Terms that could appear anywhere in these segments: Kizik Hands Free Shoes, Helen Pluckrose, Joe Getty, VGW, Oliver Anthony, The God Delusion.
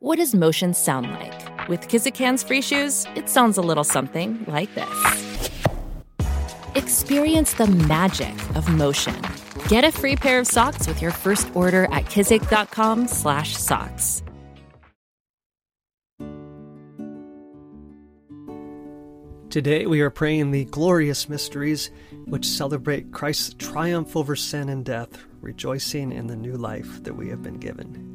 What does motion sound like? With Kizik Hands Free Shoes, it sounds a little something like this. Experience the magic of motion. Get a free pair of socks with your first order at kizik.com/socks. Today we are praying the glorious mysteries which celebrate Christ's triumph over sin and death, rejoicing in the new life that we have been given.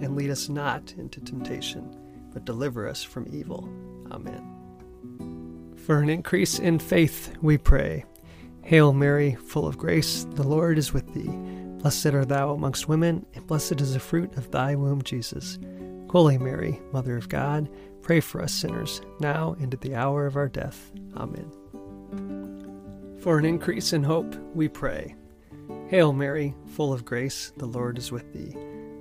And lead us not into temptation, but deliver us from evil. Amen. For an increase in faith, we pray. Hail Mary, full of grace, the Lord is with thee. Blessed art thou amongst women, and blessed is the fruit of thy womb, Jesus. Holy Mary, Mother of God, pray for us sinners, now and at the hour of our death. Amen. For an increase in hope, we pray. Hail Mary, full of grace, the Lord is with thee.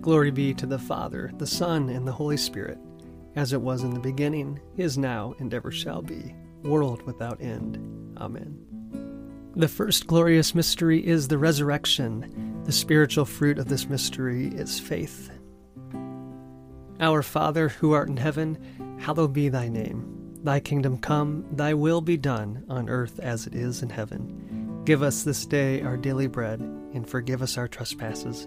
Glory be to the Father, the Son, and the Holy Spirit, as it was in the beginning, is now, and ever shall be, world without end. Amen. The first glorious mystery is the resurrection. The spiritual fruit of this mystery is faith. Our Father, who art in heaven, hallowed be thy name. Thy kingdom come, thy will be done, on earth as it is in heaven. Give us this day our daily bread, and forgive us our trespasses,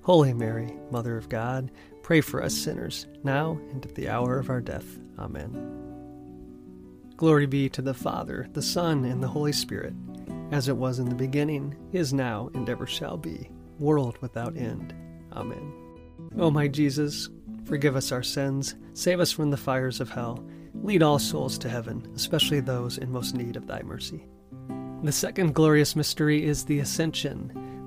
Holy Mary, Mother of God, pray for us sinners, now and at the hour of our death. Amen. Glory be to the Father, the Son, and the Holy Spirit, as it was in the beginning, is now, and ever shall be, world without end. Amen. O my Jesus, forgive us our sins, save us from the fires of hell, lead all souls to heaven, especially those in most need of thy mercy. The second glorious mystery is the Ascension.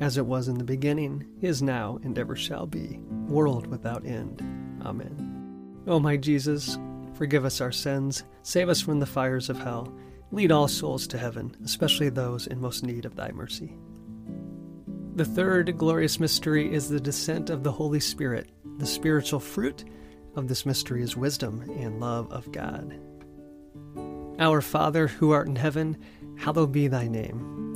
as it was in the beginning, is now, and ever shall be, world without end. Amen. O my Jesus, forgive us our sins, save us from the fires of hell, lead all souls to heaven, especially those in most need of thy mercy. The third glorious mystery is the descent of the Holy Spirit. The spiritual fruit of this mystery is wisdom and love of God. Our Father, who art in heaven, hallowed be thy name.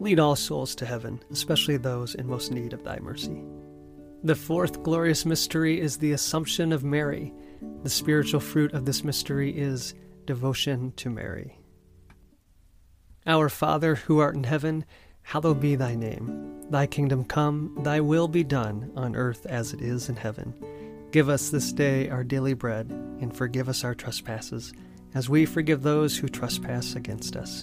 lead all souls to heaven, especially those in most need of thy mercy. The fourth glorious mystery is the Assumption of Mary. The spiritual fruit of this mystery is devotion to Mary. Our Father, who art in heaven, hallowed be thy name. Thy kingdom come, thy will be done, on earth as it is in heaven. Give us this day our daily bread, and forgive us our trespasses, as we forgive those who trespass against us.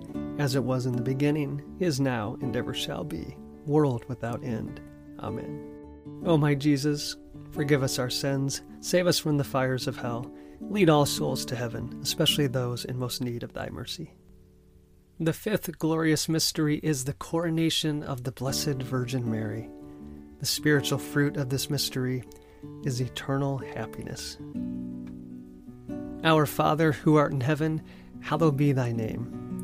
As it was in the beginning, is now, and ever shall be, world without end. Amen. O my Jesus, forgive us our sins, save us from the fires of hell, lead all souls to heaven, especially those in most need of thy mercy. The fifth glorious mystery is the coronation of the Blessed Virgin Mary. The spiritual fruit of this mystery is eternal happiness. Our Father, who art in heaven, hallowed be thy name.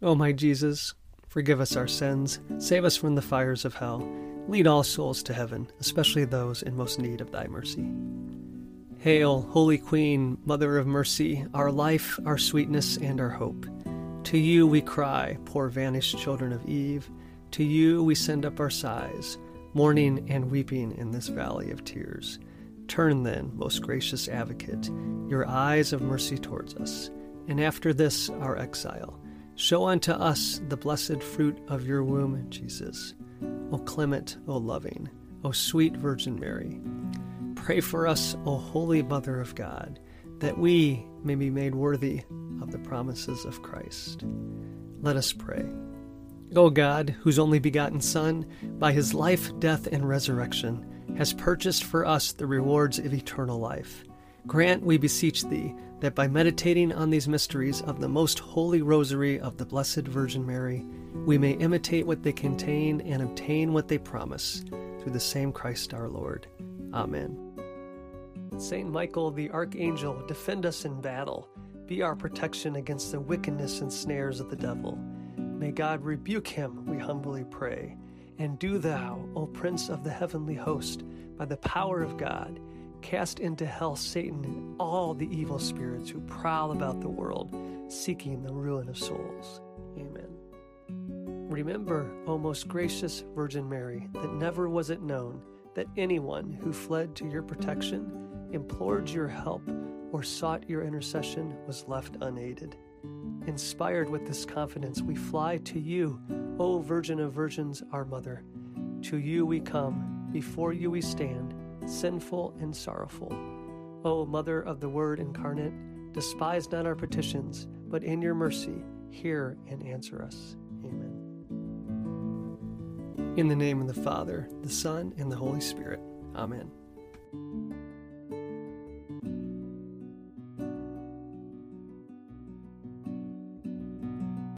O my Jesus, forgive us our sins, save us from the fires of hell, lead all souls to heaven, especially those in most need of thy mercy. Hail, Holy Queen, Mother of Mercy, our life, our sweetness, and our hope. To you we cry, poor vanished children of Eve, to you we send up our sighs, mourning and weeping in this valley of tears. Turn then, most gracious advocate, your eyes of mercy towards us, and after this our exile, show unto us the blessed fruit of your womb, Jesus. O clement, O loving, O sweet Virgin Mary, pray for us, O Holy Mother of God, that we may be made worthy of the promises of Christ. Let us pray. O God, whose only begotten Son, by his life, death, and resurrection, has purchased for us the rewards of eternal life, grant, we beseech thee, that by meditating on these mysteries of the most holy rosary of the Blessed Virgin Mary, we may imitate what they contain and obtain what they promise, through the same Christ our Lord. Amen. Saint Michael the Archangel, defend us in battle. Be our protection against the wickedness and snares of the devil. May God rebuke him, we humbly pray. And do thou, O Prince of the heavenly host, by the power of God, cast into hell Satan and all the evil spirits who prowl about the world, seeking the ruin of souls. Amen. Remember, O most gracious Virgin Mary, that never was it known that anyone who fled to your protection, implored your help, or sought your intercession was left unaided. Inspired with this confidence, we fly to you, O Virgin of Virgins, our Mother. To you we come, before you we stand, sinful and sorrowful. O Mother of the Word incarnate, despise not our petitions, but in your mercy, hear and answer us. Amen. In the name of the Father, the Son, and the Holy Spirit. Amen.